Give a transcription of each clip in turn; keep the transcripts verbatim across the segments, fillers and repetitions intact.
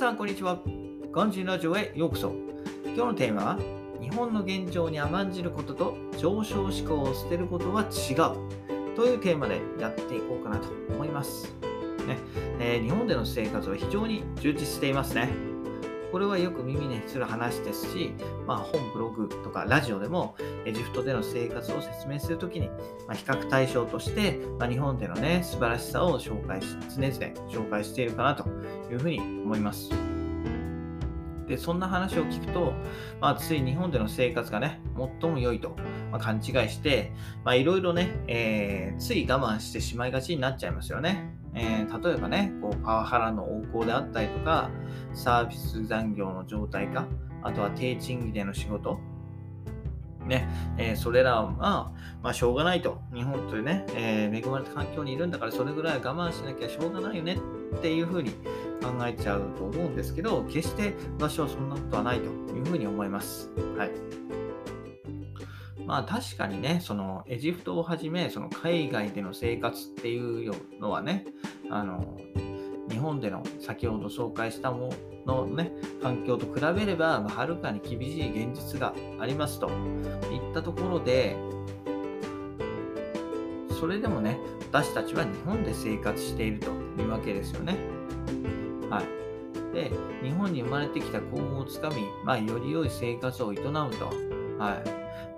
さんこんにちは。鑑真ラジオへようこそ。今日のテーマは日本の現状に甘んじることと上昇志向を捨てることは違うというテーマでやっていこうかなと思います、ねえー、日本での生活は非常に充実していますね。これはよく耳にする話ですし、まあ、本ブログとかラジオでもエジプトでの生活を説明するときに、まあ、比較対象として、まあ、日本でのね素晴らしさを紹介し常々紹介しているかなというふうに思います。でそんな話を聞くと、まあ、つい日本での生活がね最も良いと、まあ、勘違いしていろいろね、えー、つい我慢してしまいがちになっちゃいますよね。えー、例えばねこうパワハラの横行であったりとかサービス残業の状態化、あとは低賃金での仕事ね、えー、それらは、まあ、まあしょうがないと日本というね、えー、恵まれた環境にいるんだからそれぐらい我慢しなきゃしょうがないよねっていうふうに考えちゃうと思うんですけど、決して私はそんなことはないというふうに思います。はい、まあ確かにねそのエジプトをはじめその海外での生活っていうのはねあの日本での先ほど紹介したもののね環境と比べれば、まあ、はるかに厳しい現実がありますといったところで、それでもね私たちは日本で生活しているというわけですよね。はい、で日本に生まれてきた幸運をつかみ、まあ、より良い生活を営むと、は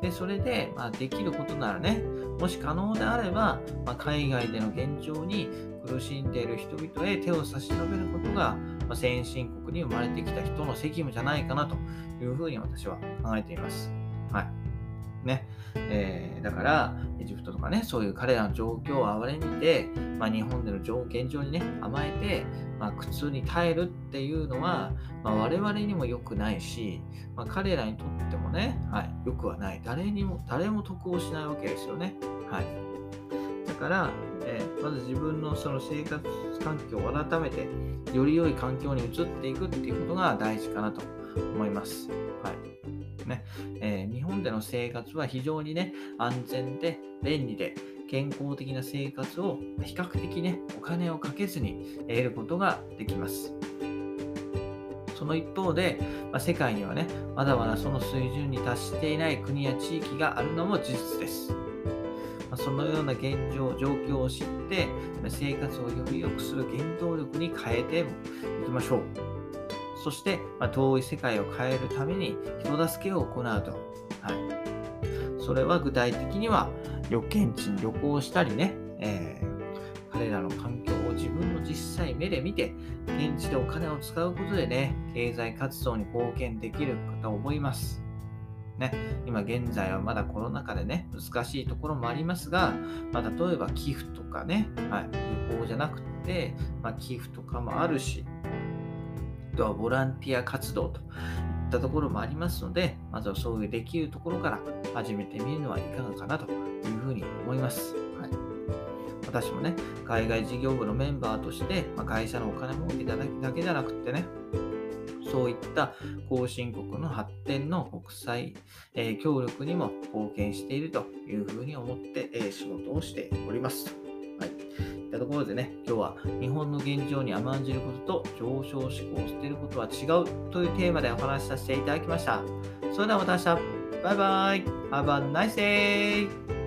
い、でそれで、まあ、できることならねもし可能であれば、まあ、海外での現状に苦しんでいる人々へ手を差し伸べることが、まあ、先進国に生まれてきた人の責務じゃないかなというふうに私は考えています。はいねえー、だからエジプトとかねそういう彼らの状況を哀れみて、まあ、日本での現状にね甘えて、まあ、苦痛に耐えるっていうのは、まあ、我々にも良くないし、まあ、彼らにとってもね、はい、良くはない。誰にも誰も得をしないわけですよね。はい、だから、えー、まず自分のその生活環境を改めてより良い環境に移っていくっていうことが大事かなと思います。はいねえー、日本での生活は非常にね安全で便利で健康的な生活を比較的ねお金をかけずに得ることができます。その一方で、まあ、世界にはねまだまだその水準に達していない国や地域があるのも事実です。まあ、そのような現状状況を知って生活をより良くする原動力に変えていきましょう。そして、まあ、遠い世界を変えるために人助けを行うと、はい、それは具体的には旅券地に旅行したりね、えー、彼らの環境を自分の実際目で見て現地でお金を使うことでね経済活動に貢献できるかと思います、ね、今現在はまだコロナ禍でね難しいところもありますが、まあ、例えば寄付とかね、はい、旅行じゃなくて、まあ、寄付とかもあるし、あとはボランティア活動といったところもありますので、まずはそういうできるところから始めてみるのはいかがかなというふうに思います。はい、私もね、海外事業部のメンバーとして、まあ、会社のお金儲けだけじゃなくてね、そういった後進国の発展の国際、えー、協力にも貢献しているというふうに思って、えー、仕事をしております。というところでね、今日は日本の現状に甘んじることと上昇志向を捨てることは違うというテーマでお話しさせていただきました。それではまた明日。バイバイ。Have a nice day.